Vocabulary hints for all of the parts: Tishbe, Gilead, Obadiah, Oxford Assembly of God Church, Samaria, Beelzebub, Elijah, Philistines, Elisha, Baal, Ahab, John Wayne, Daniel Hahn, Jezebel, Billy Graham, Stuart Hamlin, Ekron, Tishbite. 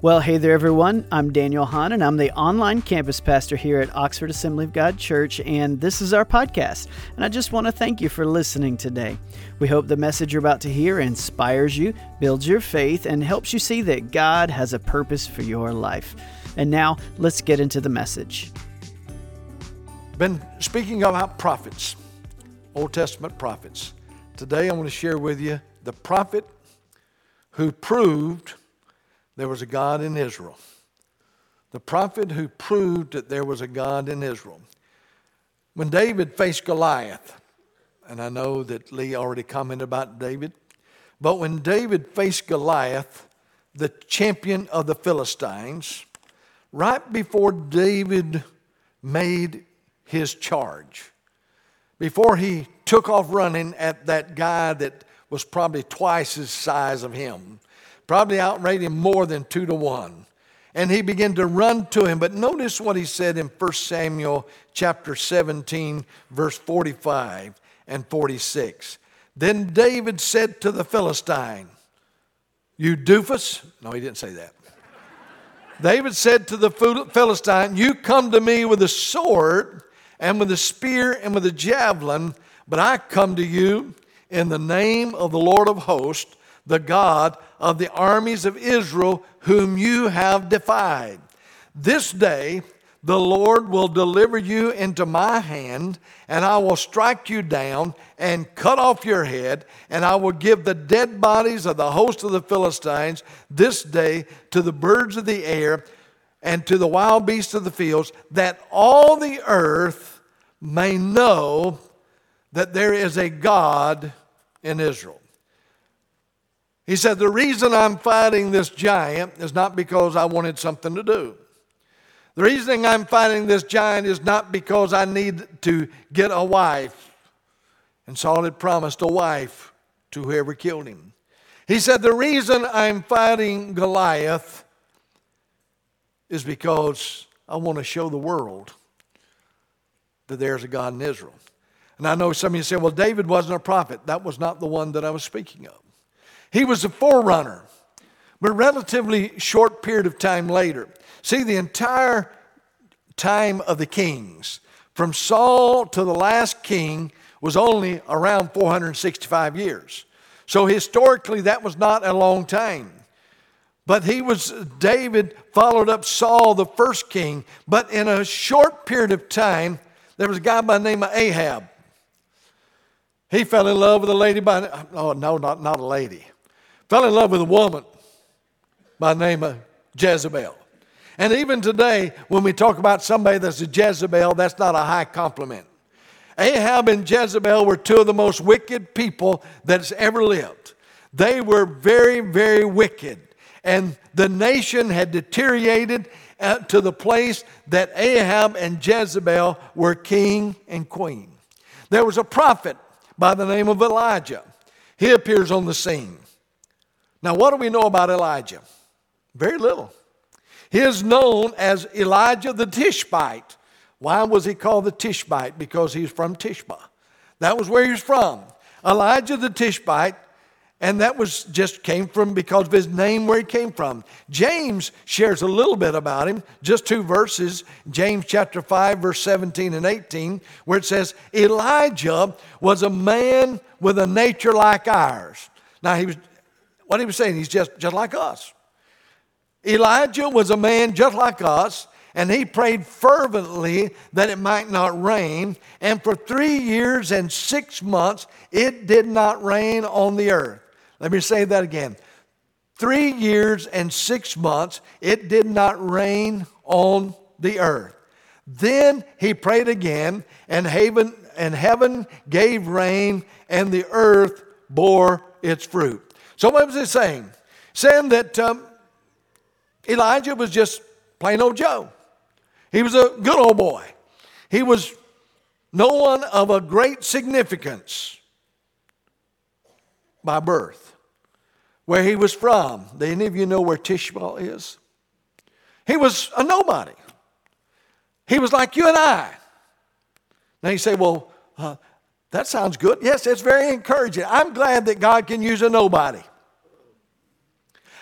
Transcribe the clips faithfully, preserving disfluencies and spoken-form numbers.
Well, hey there, everyone. I'm Daniel Hahn, and I'm the online campus pastor here at Oxford Assembly of God Church, and this is our podcast. And I just want to thank you for listening today. We hope the message you're about to hear inspires you, builds your faith, and helps you see that God has a purpose for your life. And now, let's get into the message. Been speaking about prophets, Old Testament prophets. Today, I want to share with you the prophet who proved there was a God in Israel. The prophet who proved that there was a God in Israel. When David faced Goliath, and I know that Lee already commented about David, but when David faced Goliath, the champion of the Philistines, right before David made his charge, before he took off running at that guy that was probably twice his size of him, probably outrated him more than two to one. And he began to run to him. But notice what he said in First Samuel chapter seventeen, verse forty-five and forty-six. Then David said to the Philistine, "You doofus." No, he didn't say that. David said to the Philistine, "You come to me with a sword and with a spear and with a javelin, but I come to you in the name of the Lord of hosts, the God of the armies of Israel, whom you have defied. This day the Lord will deliver you into my hand, and I will strike you down and cut off your head, and I will give the dead bodies of the host of the Philistines this day to the birds of the air and to the wild beasts of the fields, that all the earth may know that there is a God in Israel." He said, the reason I'm fighting this giant is not because I wanted something to do. The reason I'm fighting this giant is not because I need to get a wife. And Saul had promised a wife to whoever killed him. He said, the reason I'm fighting Goliath is because I want to show the world that there's a God in Israel. And I know some of you say, well, David wasn't a prophet. That was not the one that I was speaking of. He was a forerunner, but a relatively short period of time later. See, the entire time of the kings, from Saul to the last king, was only around four hundred sixty-five years. So historically, that was not a long time. But he was, David followed up Saul, the first king, but in a short period of time, there was a guy by the name of Ahab. He fell in love with a lady by, oh no, not, not a lady. Fell in love with a woman by the name of Jezebel. And even today, when we talk about somebody that's a Jezebel, that's not a high compliment. Ahab and Jezebel were two of the most wicked people that's ever lived. They were very, very wicked. And the nation had deteriorated to the place that Ahab and Jezebel were king and queen. There was a prophet by the name of Elijah. He appears on the scene. Now, what do we know about Elijah? Very little. He is known as Elijah the Tishbite. Why was he called the Tishbite? Because he's from Tishbe. That was where he was from. Elijah the Tishbite, and that was just came from because of his name where he came from. James shares a little bit about him, just two verses, James chapter five, verse seventeen and eighteen, where it says, Elijah was a man with a nature like ours. Now, he was, what he was saying, he's just, just like us. Elijah was a man just like us, and he prayed fervently that it might not rain. And for three years and six months, it did not rain on the earth. Let me say that again. Three years and six months, it did not rain on the earth. Then he prayed again, and heaven, and heaven gave rain, and the earth bore its fruit. So what was he saying? Saying that um, Elijah was just plain old Joe. He was a good old boy. He was no one of a great significance by birth. Where he was from, do any of you know where Tishbe is? He was a nobody. He was like you and I. Now you say, well, uh, that sounds good. Yes, it's very encouraging. I'm glad that God can use a nobody.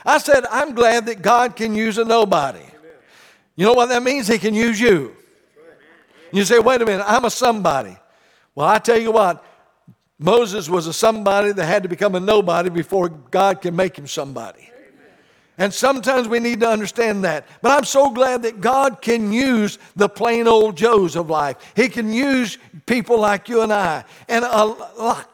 I said, I'm glad that God can use a nobody. Amen. You know what that means? He can use you. Right. You say, wait a minute, I'm a somebody. Well, I tell you what, Moses was a somebody that had to become a nobody before God can make him somebody. Amen. And sometimes we need to understand that. But I'm so glad that God can use the plain old Joes of life. He can use people like you and I. And a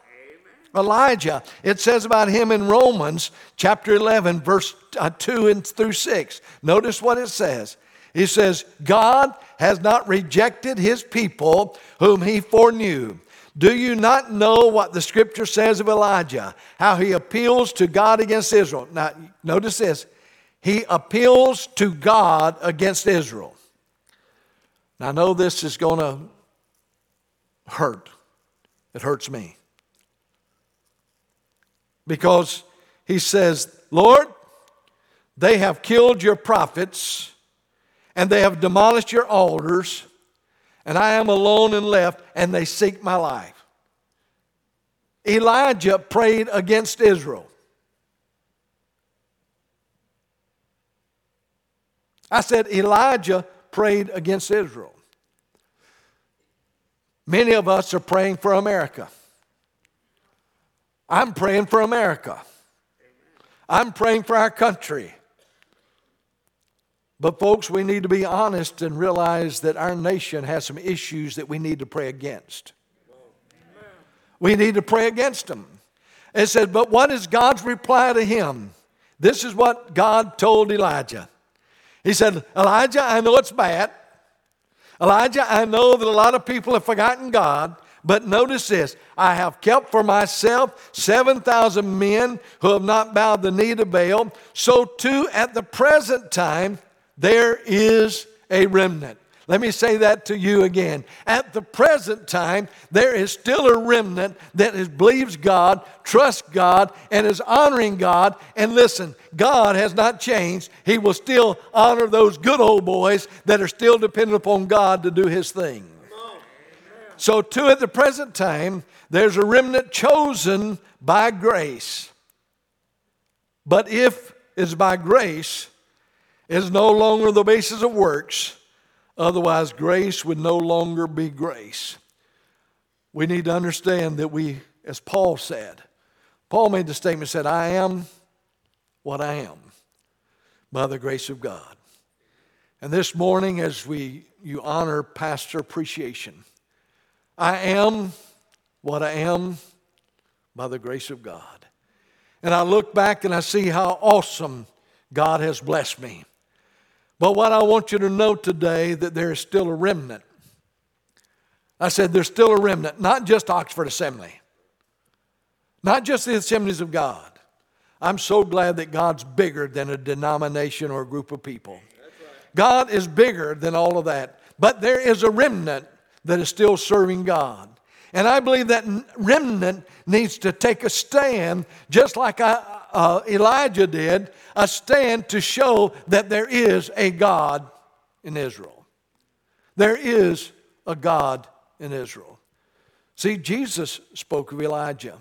Elijah, it says about him in Romans chapter eleven, verse two and through six. Notice what it says. He says, God has not rejected his people whom he foreknew. Do you not know what the scripture says of Elijah, how he appeals to God against Israel? Now, notice this. He appeals to God against Israel. Now, I know this is going to hurt. It hurts me. Because he says, Lord, they have killed your prophets and they have demolished your altars, and I am alone and left, and they seek my life. Elijah prayed against Israel. I said Elijah prayed against Israel. Many of us are praying for America. I'm praying for America. I'm praying for our country. But folks, we need to be honest and realize that our nation has some issues that we need to pray against. We need to pray against them. It says, but what is God's reply to him? This is what God told Elijah. He said, Elijah, I know it's bad. Elijah, I know that a lot of people have forgotten God. But notice this, I have kept for myself seven thousand men who have not bowed the knee to Baal. So too at the present time, there is a remnant. Let me say that to you again. At the present time, there is still a remnant that is, believes God, trusts God, and is honoring God. And listen, God has not changed. He will still honor those good old boys that are still dependent upon God to do his thing. So too at the present time, there's a remnant chosen by grace. But if it's by grace, it's no longer the basis of works. Otherwise, grace would no longer be grace. We need to understand that we, as Paul said, Paul made the statement, said, I am what I am by the grace of God. And this morning, as we you honor Pastor Appreciation, I am what I am by the grace of God. And I look back and I see how awesome God has blessed me. But what I want you to know today, that there is still a remnant. I said there's still a remnant, not just Oxford Assembly, not just the Assemblies of God. I'm so glad that God's bigger than a denomination or a group of people. That's right. God is bigger than all of that. But there is a remnant that is still serving God. And I believe that remnant needs to take a stand, just like I, uh, Elijah did, a stand to show that there is a God in Israel. There is a God in Israel. See, Jesus spoke of Elijah.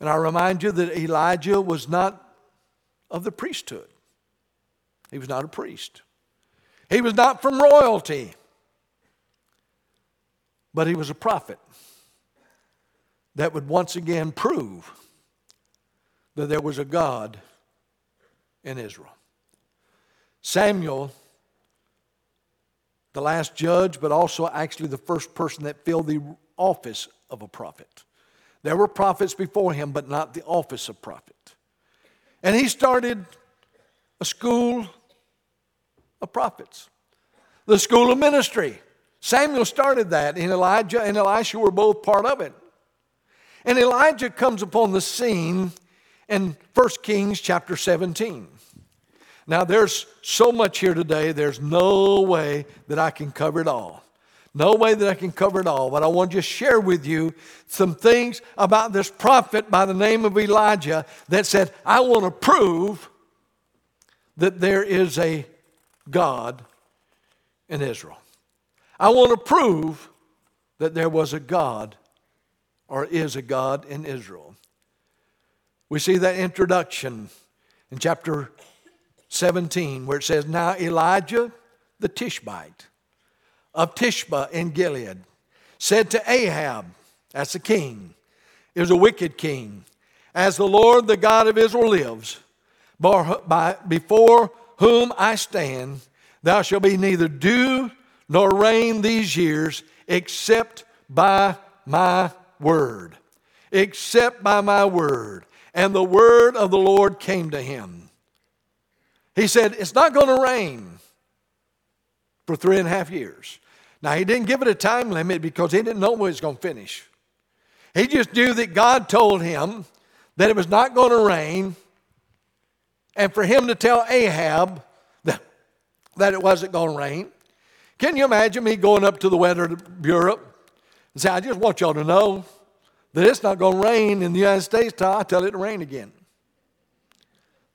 And I remind you that Elijah was not of the priesthood. He was not a priest. He was not from royalty. But he was a prophet that would once again prove that there was a God in Israel. Samuel, the last judge, but also actually the first person that filled the office of a prophet. There were prophets before him, but not the office of prophet. And he started a school of prophets, the school of ministry. Samuel started that, and Elijah and Elisha were both part of it. And Elijah comes upon the scene in First Kings chapter seventeen. Now, there's so much here today, there's no way that I can cover it all. No way that I can cover it all. But I want to just share with you some things about this prophet by the name of Elijah that said, I want to prove that there is a God in Israel. I want to prove that there was a God or is a God in Israel. We see that introduction in chapter seventeen, where it says, "Now Elijah the Tishbite of Tishbe in Gilead said to Ahab," that's the king, it was a wicked king, "As the Lord, the God of Israel lives, before whom I stand, thou shalt be neither dew nor rain these years, except by my word." Except by my word. And the word of the Lord came to him. He said, it's not going to rain for three and a half years. Now, he didn't give it a time limit because he didn't know when it was going to finish. He just knew that God told him that it was not going to rain. And for him to tell Ahab that, that it wasn't going to rain. Can you imagine me going up to the Weather Bureau and saying, I just want y'all to know that it's not going to rain in the United States till I tell it to rain again.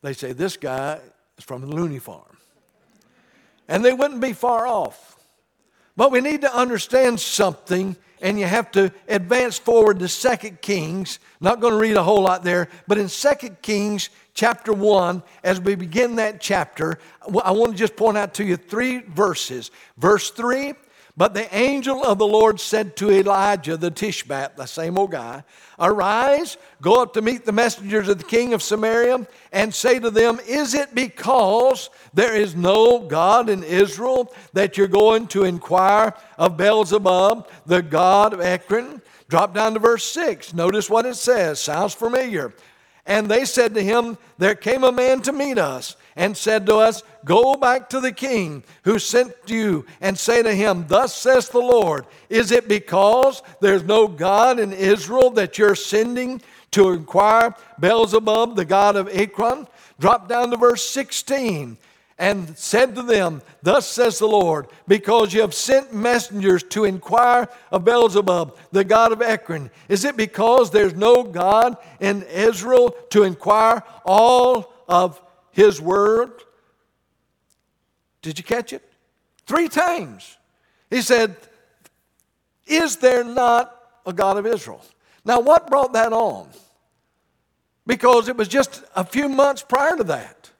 They say, this guy is from the loony farm. And they wouldn't be far off. But we need to understand something, and you have to advance forward to Second Kings. Not going to read a whole lot there, but in Second Kings chapter one, as we begin that chapter, I want to just point out to you three verses. Verse three, "But the angel of the Lord said to Elijah the Tishbite," the same old guy, "Arise, go up to meet the messengers of the king of Samaria, and say to them, is it because there is no God in Israel that you're going to inquire of Beelzebub, the god of Ekron?" Drop down to verse six. Notice what it says. Sounds familiar. "And they said to him, there came a man to meet us, and said to us, go back to the king who sent you, and say to him, thus says the Lord, is it because there's no God in Israel that you're sending to inquire Beelzebub, the god of Ekron?" Drop down to verse sixteen. "And said to them, thus says the Lord, because you have sent messengers to inquire of Beelzebub, the god of Ekron, is it because there's no God in Israel to inquire all of his word?" Did you catch it? Three times. He said, is there not a God of Israel? Now, what brought that on? Because it was just a few months prior to that,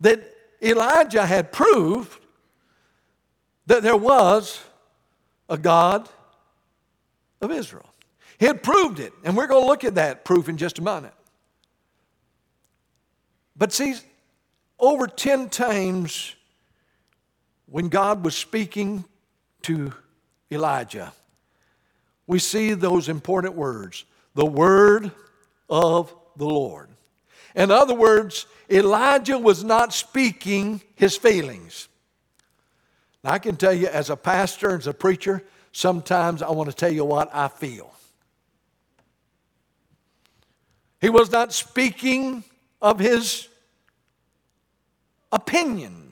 that Elijah had proved that there was a God of Israel. He had proved it, and we're going to look at that proof in just a minute. But see, over ten times when God was speaking to Elijah, we see those important words, the word of the Lord. In other words, Elijah was not speaking his feelings. Now, I can tell you as a pastor and as a preacher, sometimes I want to tell you what I feel. He was not speaking of his opinion.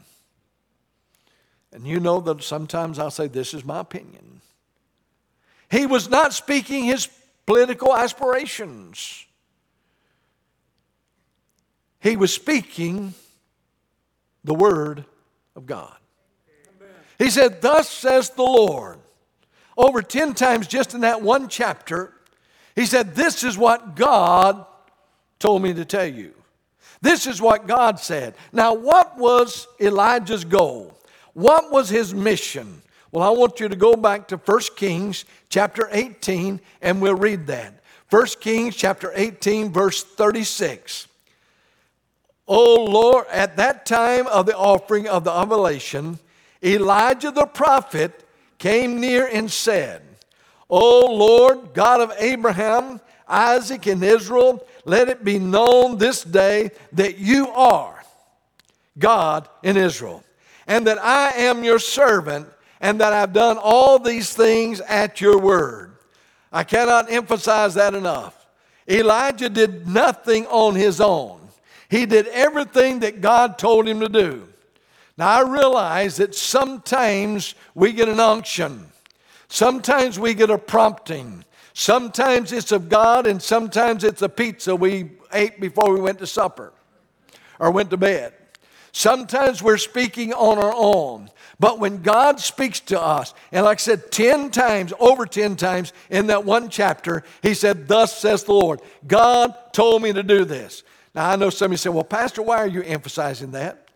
And you know that sometimes I'll say, this is my opinion. He was not speaking his political aspirations. He was speaking the word of God. Amen. He said, thus says the Lord. Over ten times just in that one chapter, he said, this is what God told me to tell you. This is what God said. Now, what was Elijah's goal? What was his mission? Well, I want you to go back to First Kings chapter eighteen, and we'll read that. First Kings chapter eighteen, verse thirty-six. "O Lord, at that time of the offering of the oblation, Elijah the prophet came near and said, O Lord, God of Abraham, Isaac, and Israel, let it be known this day that you are God in Israel, and that I am your servant, and that I've done all these things at your word." I cannot emphasize that enough. Elijah did nothing on his own. He did everything that God told him to do. Now, I realize that sometimes we get an unction. Sometimes we get a prompting. Sometimes it's of God, and sometimes it's a pizza we ate before we went to supper or went to bed. Sometimes we're speaking on our own. But when God speaks to us, and like I said, ten times, over ten times in that one chapter, he said, thus says the Lord. God told me to do this. Now, I know some of you say, well, Pastor, why are you emphasizing that?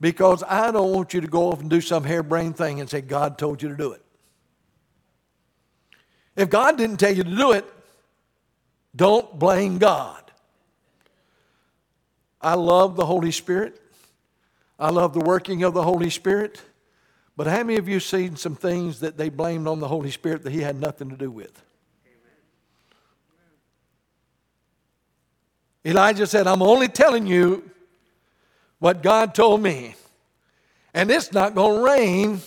Because I don't want you to go off and do some harebrained thing and say, God told you to do it. If God didn't tell you to do it, don't blame God. I love the Holy Spirit. I love the working of the Holy Spirit. But how many of you seen some things that they blamed on the Holy Spirit that he had nothing to do with? Amen. Elijah said, I'm only telling you what God told me. And it's not going to rain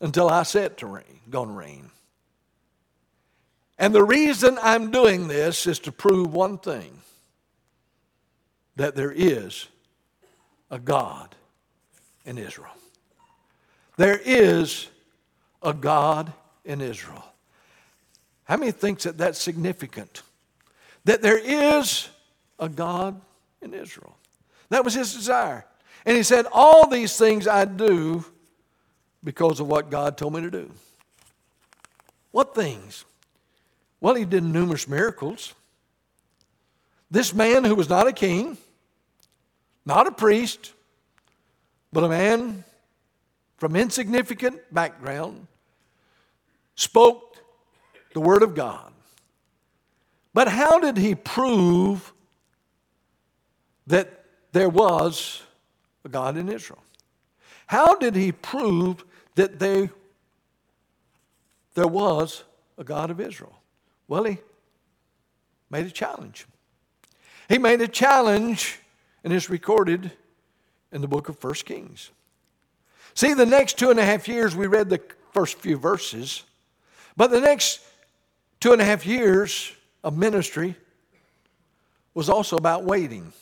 until I say it to rain. Going to rain. And the reason I'm doing this is to prove one thing. That there is a God in Israel. There is a God in Israel. How many thinks that that's significant? That there is a God in Israel. That was his desire. And he said, all these things I do because of what God told me to do. What things? Well, he did numerous miracles. This man who was not a king, not a priest, but a man from insignificant background, spoke the word of God. But how did he prove that there was a God in Israel? How did he prove that they, there was a God of Israel? Well, he made a challenge. He made a challenge, and it's recorded in the book of First Kings. See, the next two and a half years, we read the first few verses, but the next two and a half years of ministry was also about waiting.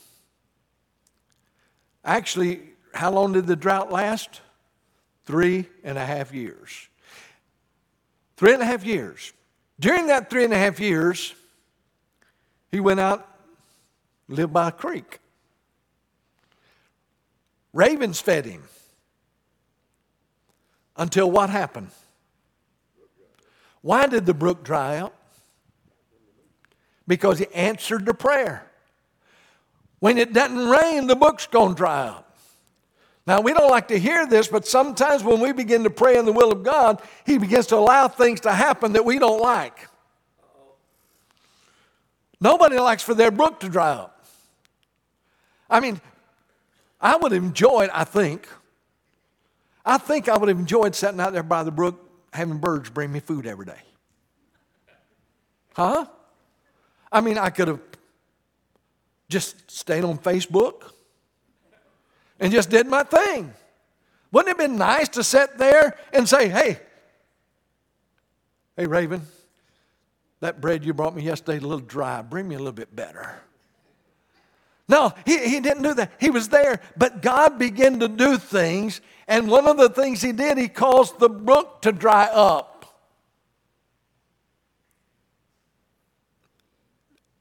Actually, how long did the drought last? Three and a half years. Three and a half years. During that three and a half years, he went out, lived by a creek. Ravens fed him. Until what happened? Why did the brook dry up? Because he answered the prayer. When it doesn't rain, the brook's going to dry up. Now, we don't like to hear this, but sometimes when we begin to pray in the will of God, he begins to allow things to happen that we don't like. Nobody likes for their brook to dry up. I mean, I would enjoy it, I think. I think I would have enjoyed sitting out there by the brook having birds bring me food every day. Huh? I mean, I could have just stayed on Facebook and just did my thing. Wouldn't it have been nice to sit there and say, hey, hey, Raven, that bread you brought me yesterday is a little dry. Bring me a little bit better. No, he, he didn't do that. He was there. But God began to do things. And one of the things he did, he caused the brook to dry up.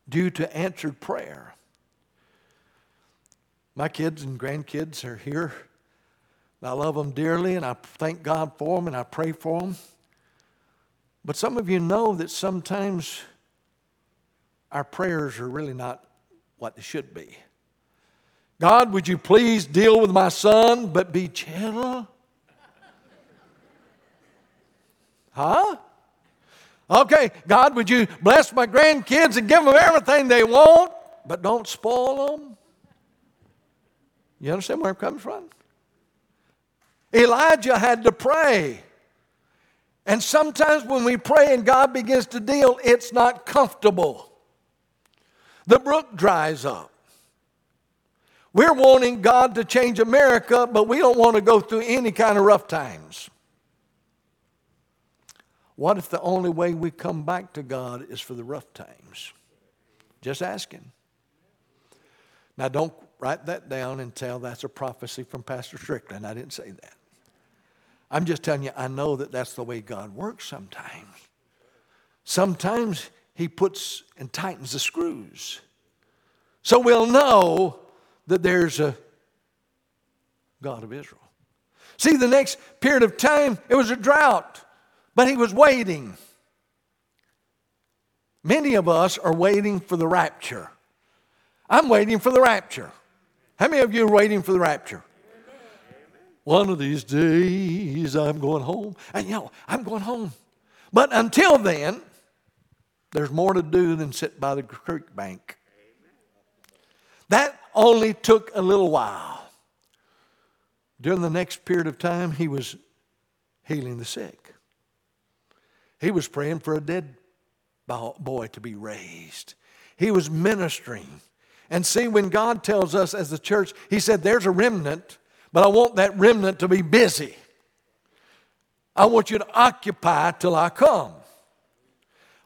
Due to answered prayer. My kids and grandkids are here. I love them dearly. And I thank God for them. And I pray for them. But some of you know that sometimes our prayers are really not what they should be. God, would you please deal with my son, but be gentle? Huh? Okay, God, would you bless my grandkids and give them everything they want, but don't spoil them? You understand where it comes from? Elijah had to pray. And sometimes when we pray and God begins to deal, it's not comfortable. The brook dries up. We're wanting God to change America, but we don't want to go through any kind of rough times. What if the only way we come back to God is for the rough times? Just asking. Now, don't write that down and tell that's a prophecy from Pastor Strickland. I didn't say that. I'm just telling you, I know that that's the way God works sometimes. Sometimes he puts and tightens the screws. So we'll know that there's a God of Israel. See, the next period of time, it was a drought, but he was waiting. Many of us are waiting for the rapture. I'm waiting for the rapture. How many of you are waiting for the rapture? One of these days I'm going home. And you know, I'm going home. But until then, there's more to do than sit by the creek bank. That only took a little while. During the next period of time, he was healing the sick. He was praying for a dead boy to be raised. He was ministering. And see, when God tells us as the church, he said, there's a remnant, but I want that remnant to be busy. I want you to occupy till I come.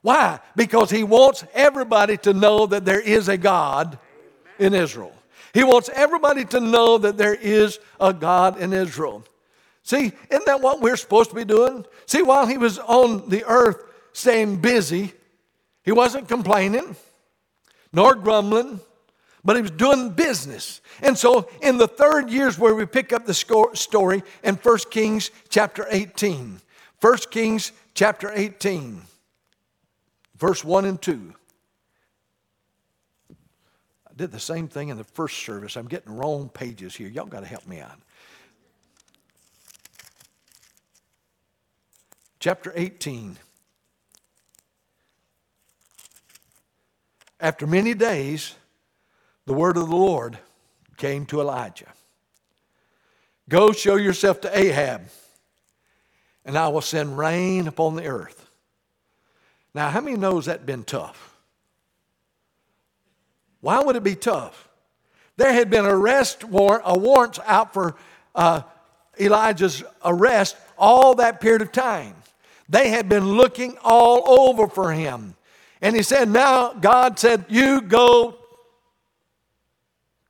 Why? Because he wants everybody to know that there is a God in Israel. He wants everybody to know that there is a God in Israel. See, isn't that what we're supposed to be doing? See, while he was on the earth staying busy, he wasn't complaining nor grumbling, but he was doing business. And so in the third years where we pick up the story in First Kings chapter eighteen. First Kings chapter eighteen. Verse one and two. I did the same thing in the first service. I'm getting wrong pages here. Y'all got to help me out. Chapter eighteen. After many days, the word of the Lord came to Elijah. Go show yourself to Ahab, and I will send rain upon the earth. Now, how many knows that's been tough? Why would it be tough? There had been arrest warrant, a warrant out for uh, Elijah's arrest all that period of time. They had been looking all over for him. And he said, now God said, you go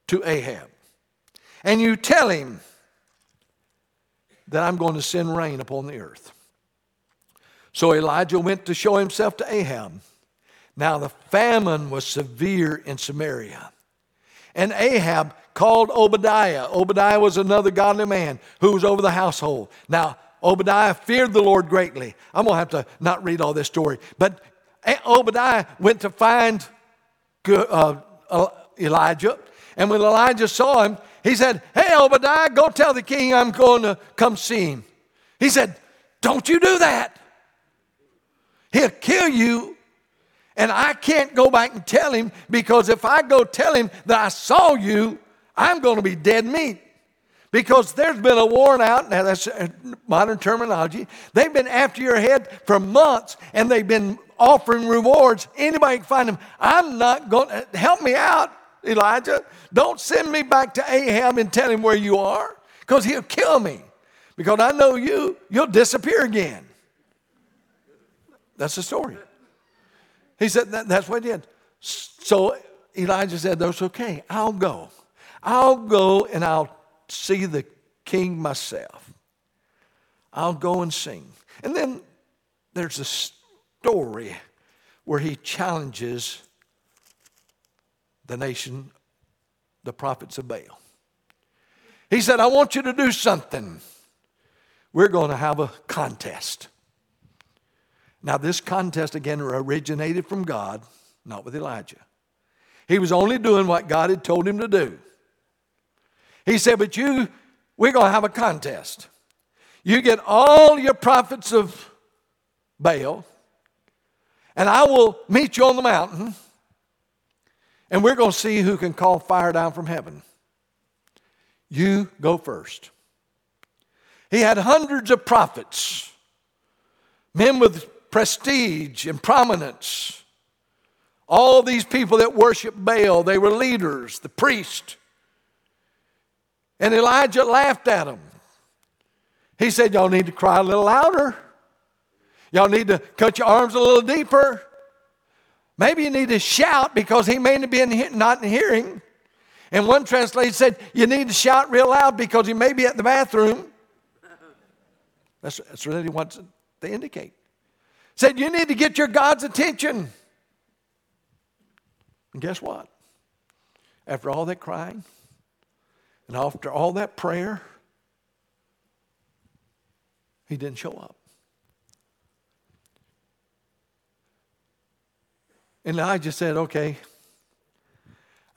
to Ahab and you tell him that I'm going to send rain upon the earth. So Elijah went to show himself to Ahab. Now the famine was severe in Samaria. And Ahab called Obadiah. Obadiah was another godly man who was over the household. Now Obadiah feared the Lord greatly. I'm going to have to not read all this story. But Obadiah went to find Elijah. And when Elijah saw him, he said, hey, Obadiah, go tell the king I'm going to come see him. He said, don't you do that. He'll kill you, and I can't go back and tell him, because if I go tell him that I saw you, I'm going to be dead meat. Because there's been a warrant out, now that's modern terminology, they've been after your head for months, and they've been offering rewards. Anybody can find them. I'm not going to, help me out, Elijah. Don't send me back to Ahab and tell him where you are, because he'll kill me. Because I know you, you'll disappear again. That's the story. He said, that, that's what he did. So Elijah said, that's okay, I'll go. I'll go and I'll see the king myself. I'll go and sing. And then there's a story where he challenges the nation, the prophets of Baal. He said, I want you to do something. We're going to have a contest. Now, this contest, again, originated from God, not with Elijah. He was only doing what God had told him to do. He said, but you, we're going to have a contest. You get all your prophets of Baal, and I will meet you on the mountain, and we're going to see who can call fire down from heaven. You go first. He had hundreds of prophets, men with prestige and prominence. All these people that worshiped Baal, they were leaders, the priest. And Elijah laughed at them. He said, y'all need to cry a little louder. Y'all need to cut your arms a little deeper. Maybe you need to shout, because he may be in, not in hearing. And one translation said, you need to shout real loud because he may be at the bathroom. That's, that's really what they indicate. Said, you need to get your God's attention. And guess what? After all that crying, and after all that prayer, he didn't show up. And Elijah said, okay,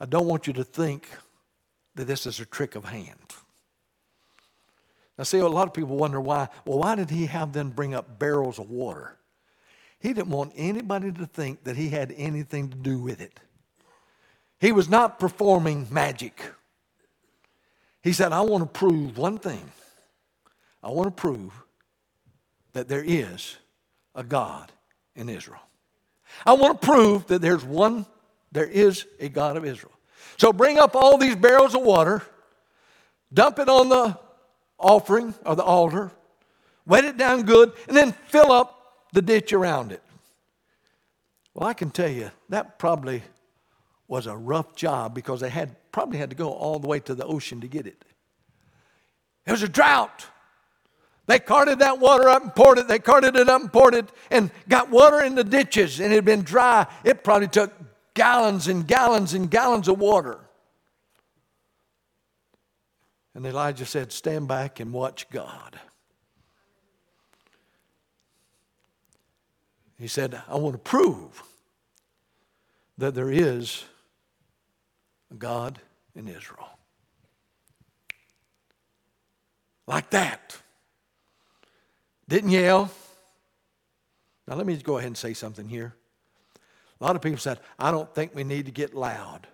I don't want you to think that this is a trick of hand. Now, see, a lot of people wonder why. Well, why did he have them bring up barrels of water? He didn't want anybody to think that he had anything to do with it. He was not performing magic. He said, I want to prove one thing. I want to prove that there is a God in Israel. I want to prove that there's one, there is a God of Israel. So bring up all these barrels of water, dump it on the offering or the altar, wet it down good, and then fill up the ditch around it. Well, I can tell you that probably was a rough job because they had probably had to go all the way to the ocean to get it. It was a drought. They carted that water up and poured it. They carted it up and poured it and got water in the ditches, and it had been dry. It probably took gallons and gallons and gallons of water. And Elijah said, stand back and watch God. He said, I want to prove that there is a God in Israel. Like that. Didn't yell. Now let me just go ahead and say something here. A lot of people said, I don't think we need to get loud.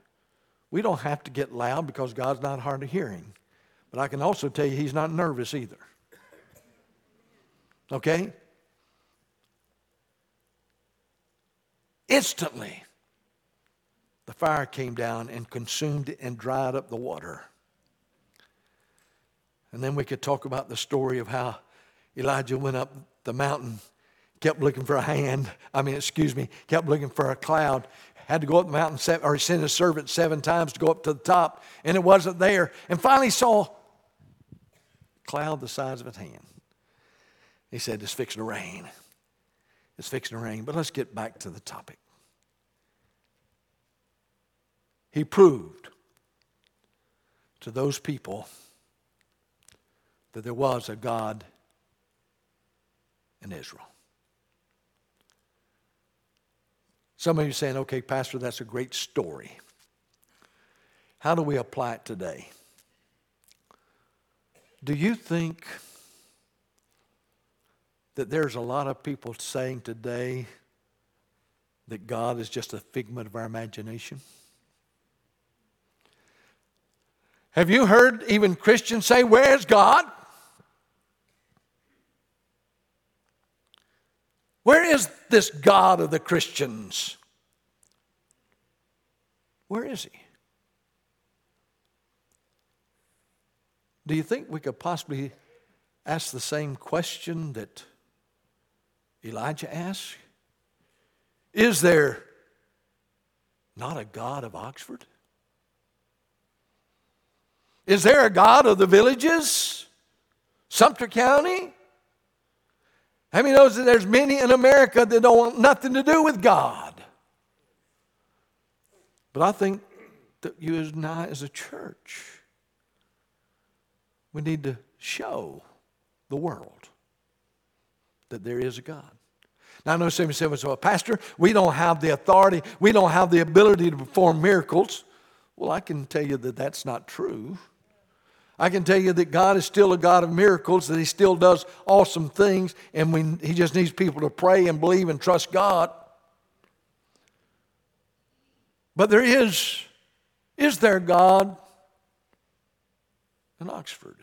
We don't have to get loud because God's not hard of hearing. But I can also tell you he's not nervous either. Okay? Instantly, the fire came down and consumed it and dried up the water. And then we could talk about the story of how Elijah went up the mountain, kept looking for a hand. I mean, excuse me, kept looking for a cloud. Had to go up the mountain, seven, or he sent his servant seven times to go up to the top, and it wasn't there. And finally saw a cloud the size of his hand. He said, it's fixing to rain. It's fixing to rain. But let's get back to the topic. He proved to those people that there was a God in Israel. Some of you are saying, okay, Pastor, that's a great story. How do we apply it today? Do you think that there's a lot of people saying today that God is just a figment of our imagination? Have you heard even Christians say, where's God? Where is this God of the Christians? Where is he? Do you think we could possibly ask the same question that Elijah asked? Is there not a God of Oxford? Is there a God of the villages? Sumter County? How many knows that there's many in America that don't want nothing to do with God? But I think that you and I as a church, we need to show the world that there is a God. Now I know somebody said, well, Pastor, we don't have the authority. We don't have the ability to perform miracles. Well, I can tell you that that's not true. I can tell you that God is still a God of miracles, that he still does awesome things, and we, he just needs people to pray and believe and trust God. But there is, is there God in Oxford?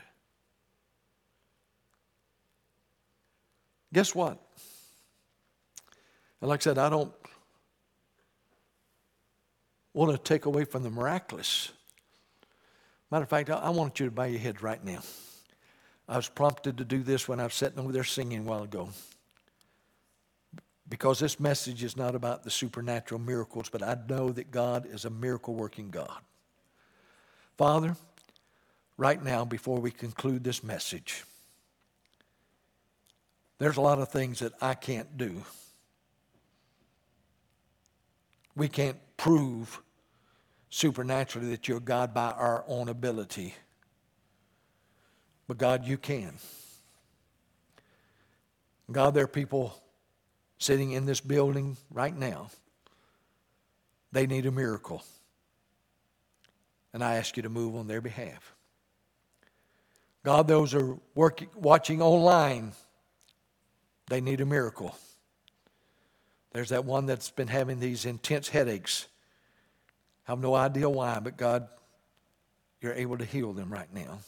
Guess what? And like I said, I don't want to take away from the miraculous. Matter of fact, I want you to bow your head right now. I was prompted to do this when I was sitting over there singing a while ago. Because this message is not about the supernatural miracles, but I know that God is a miracle-working God. Father, right now, before we conclude this message, there's a lot of things that I can't do. We can't prove supernaturally that you're God by our own ability. But God, you can. God, there are people sitting in this building right now. They need a miracle. and I ask you to move on their behalf. God, those who are working, watching online, they need a miracle. There's that one that's been having these intense headaches. I have no idea why, but God, you're able to heal them right now.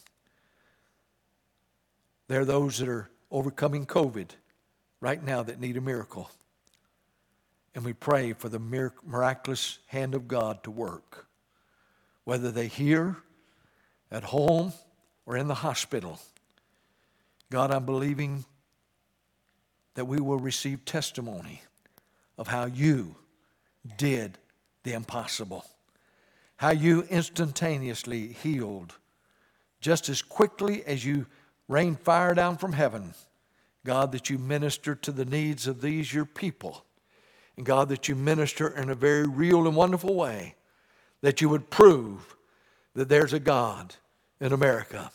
There are those that are overcoming COVID right now that need a miracle. And we pray for the miraculous hand of God to work, whether they hear, at home, or in the hospital. God, I'm believing that we will receive testimony of how you did the impossible, how you instantaneously healed just as quickly as you rained fire down from heaven. God, that you minister to the needs of these, your people. And God, that you minister in a very real and wonderful way, that you would prove that there's a God in America,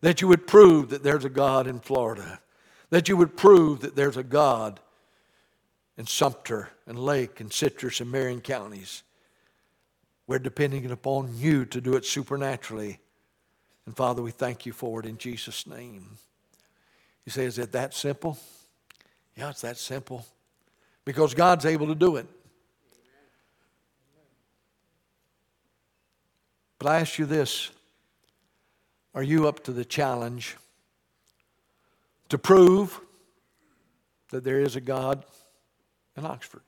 that you would prove that there's a God in Florida, that you would prove that there's a God in Sumter and Lake and Citrus and Marion counties. We're depending upon you to do it supernaturally. And Father, we thank you for it in Jesus' name. You say, is it that simple? Yeah, it's that simple. Because God's able to do it. But I ask you this. Are you up to the challenge to prove that there is a God in Oxford?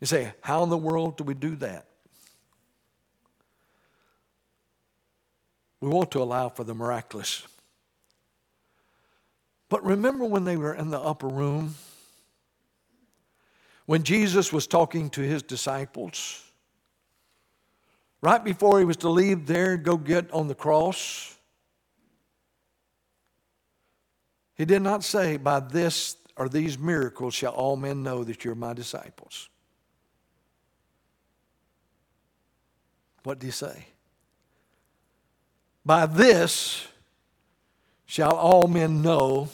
You say, how in the world do we do that? We want to allow for the miraculous. But remember when they were in the upper room, when Jesus was talking to his disciples, right before he was to leave there and go get on the cross, he did not say, by this or these miracles shall all men know that you're my disciples. What did he say? By this shall all men know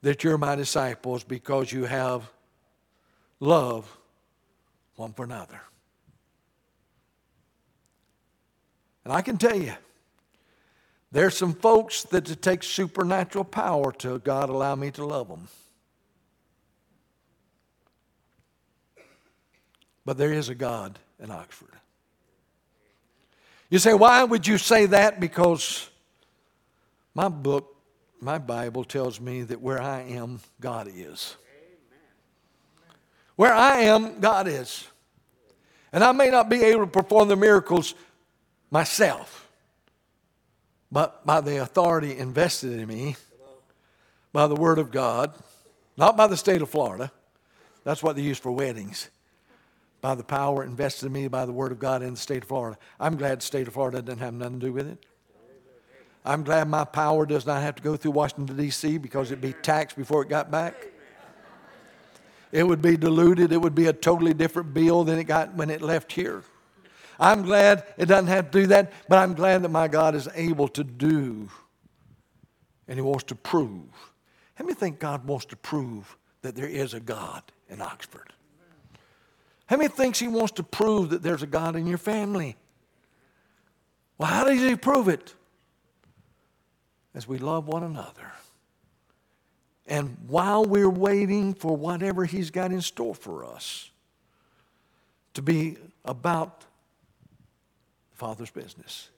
that you're my disciples, because you have love one for another. And I can tell you, there's some folks that it takes supernatural power to God allow me to love them. But there is a God in Oxford. You say, why would you say that? Because my book, my Bible tells me that where I am, God is. Where I am, God is. And I may not be able to perform the miracles myself, but by the authority invested in me, by the Word of God, not by the state of Florida. That's what they use for weddings. By the power invested in me, by the Word of God in the state of Florida. I'm glad the state of Florida doesn't have nothing to do with it. I'm glad my power does not have to go through Washington, D C, because it'd be taxed before it got back. It would be diluted. It would be a totally different bill than it got when it left here. I'm glad it doesn't have to do that, but I'm glad that my God is able to do, and he wants to prove. Let me think God wants to prove that there is a God in Oxford. How many thinks he wants to prove that there's a God in your family? Well, how does he prove it? As we love one another. And while we're waiting for whatever he's got in store for us, to be about Father's business.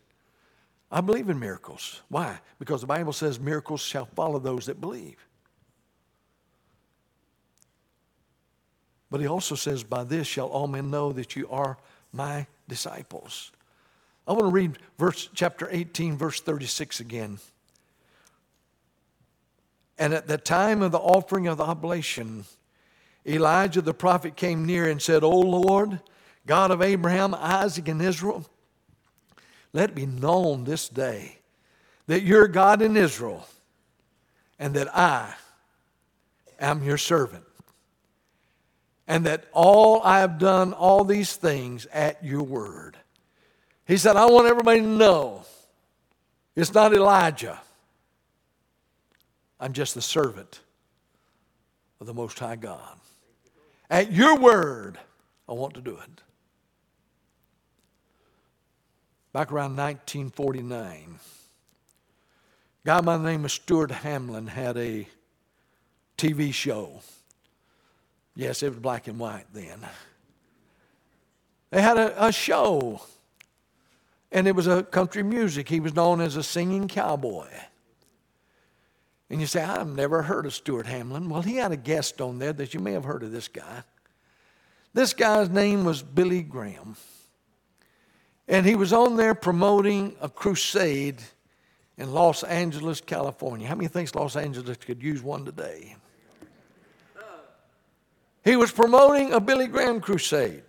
I believe in miracles. Why? Because the Bible says miracles shall follow those that believe. But he also says, by this shall all men know that you are my disciples. I want to read verse chapter eighteen, verse thirty-six again. And at the time of the offering of the oblation, Elijah the prophet came near and said, O Lord, God of Abraham, Isaac, and Israel, let it be known this day that you're God in Israel, and that I am your servant, and that all I have done, all these things at your word. He said, I want everybody to know it's not Elijah. I'm just the servant of the Most High God. At your word, I want to do it. back around nineteen forty-nine. A guy by the name of Stuart Hamlin had a T V show. Yes, it was black and white then. They had a, a show, and it was a country music. He was known as a singing cowboy. And you say, I've never heard of Stuart Hamlin. Well, he had a guest on there that you may have heard of this guy. This guy's name was Billy Graham. And he was on there promoting a crusade in Los Angeles, California. How many thinks Los Angeles could use one today? He was promoting a Billy Graham crusade.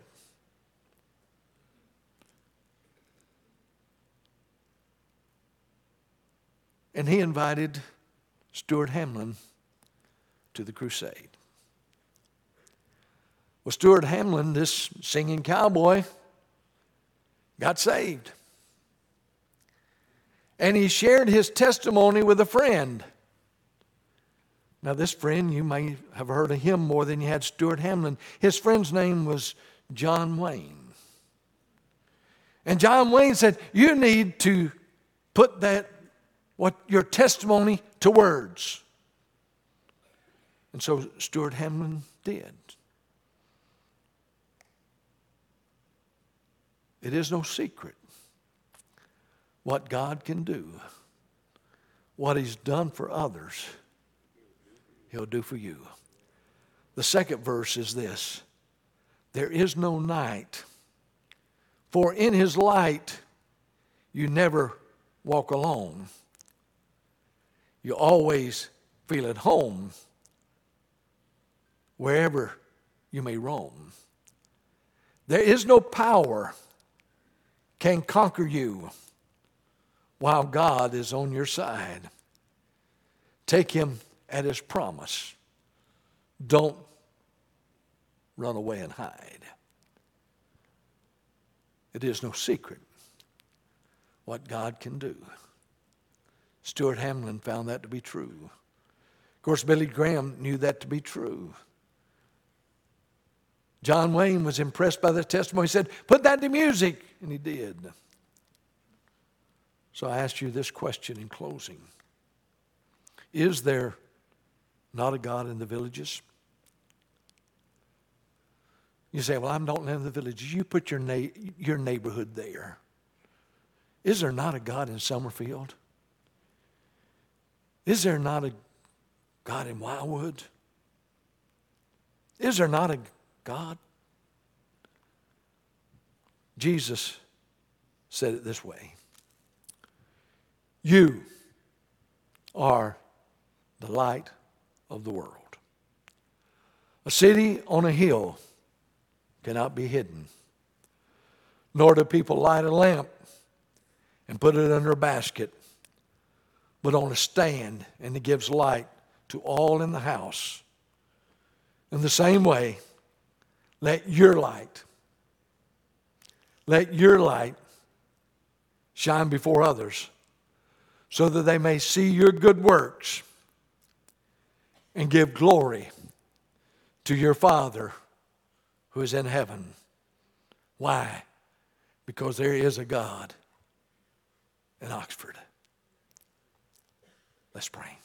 And he invited Stuart Hamlin to the crusade. Well, Stuart Hamlin, this singing cowboy, got saved. And he shared his testimony with a friend. Now, this friend, you may have heard of him more than you had Stuart Hamlin. His friend's name was John Wayne. And John Wayne said, you need to put that what your testimony to words. And so Stuart Hamlin did. It is no secret what God can do. What he's done for others, he'll do for you. The second verse is this. There is no night, for in his light you never walk alone. You always feel at home wherever you may roam. There is no power can conquer you while God is on your side. Take him at his promise. Don't run away and hide. It is no secret what God can do. Stuart Hamlin found that to be true. Of course, Billy Graham knew that to be true. John Wayne was impressed by the testimony. He said, put that to music. And he did. So I asked you this question in closing. Is there not a God in the villages? You say, well, I don't live in the villages. You put your, na- your neighborhood there. Is there not a God in Summerfield? Is there not a God in Wildwood? Is there not a God? Jesus said it this way. You are the light of the world. A city on a hill cannot be hidden, nor do people light a lamp and put it under a basket, but on a stand, and it gives light to all in the house. In the same way, let your light, let your light shine before others, so that they may see your good works and give glory to your Father who is in heaven. Why? Because there is a God in Oxford. Let's pray.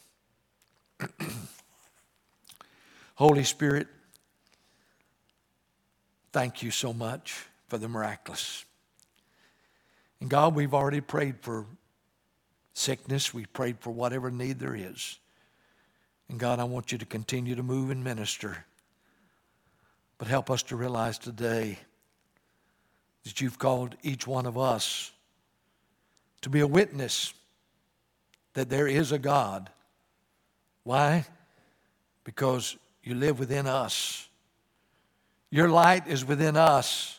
Holy Spirit, thank you so much for the miraculous. And God, we've already prayed for sickness. We've prayed for whatever need there is. And God, I want you to continue to move and minister. But help us to realize today that you've called each one of us to be a witness that there is a God. Why? Because you live within us. Your light is within us.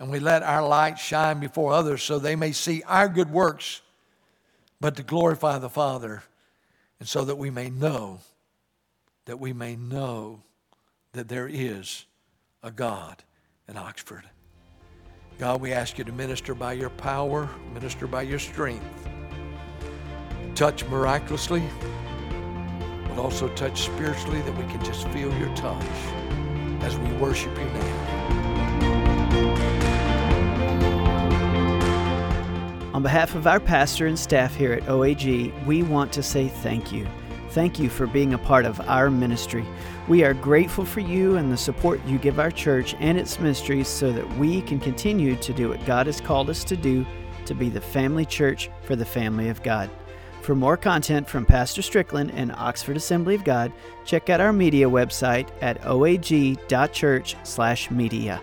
And we let our light shine before others so they may see our good works, but to glorify the Father, and so that we may know, that we may know that there is a God in Oxford. God, we ask you to minister by your power, minister by your strength. Touch miraculously, but also touch spiritually, that we can just feel your touch as we worship you now. On behalf of our pastor and staff here at O A G, we want to say thank you. Thank you for being a part of our ministry. We are grateful for you and the support you give our church and its ministries so that we can continue to do what God has called us to do, to be the family church for the family of God. For more content from Pastor Strickland and Oxford Assembly of God, check out our media website at o a g dot church slash media.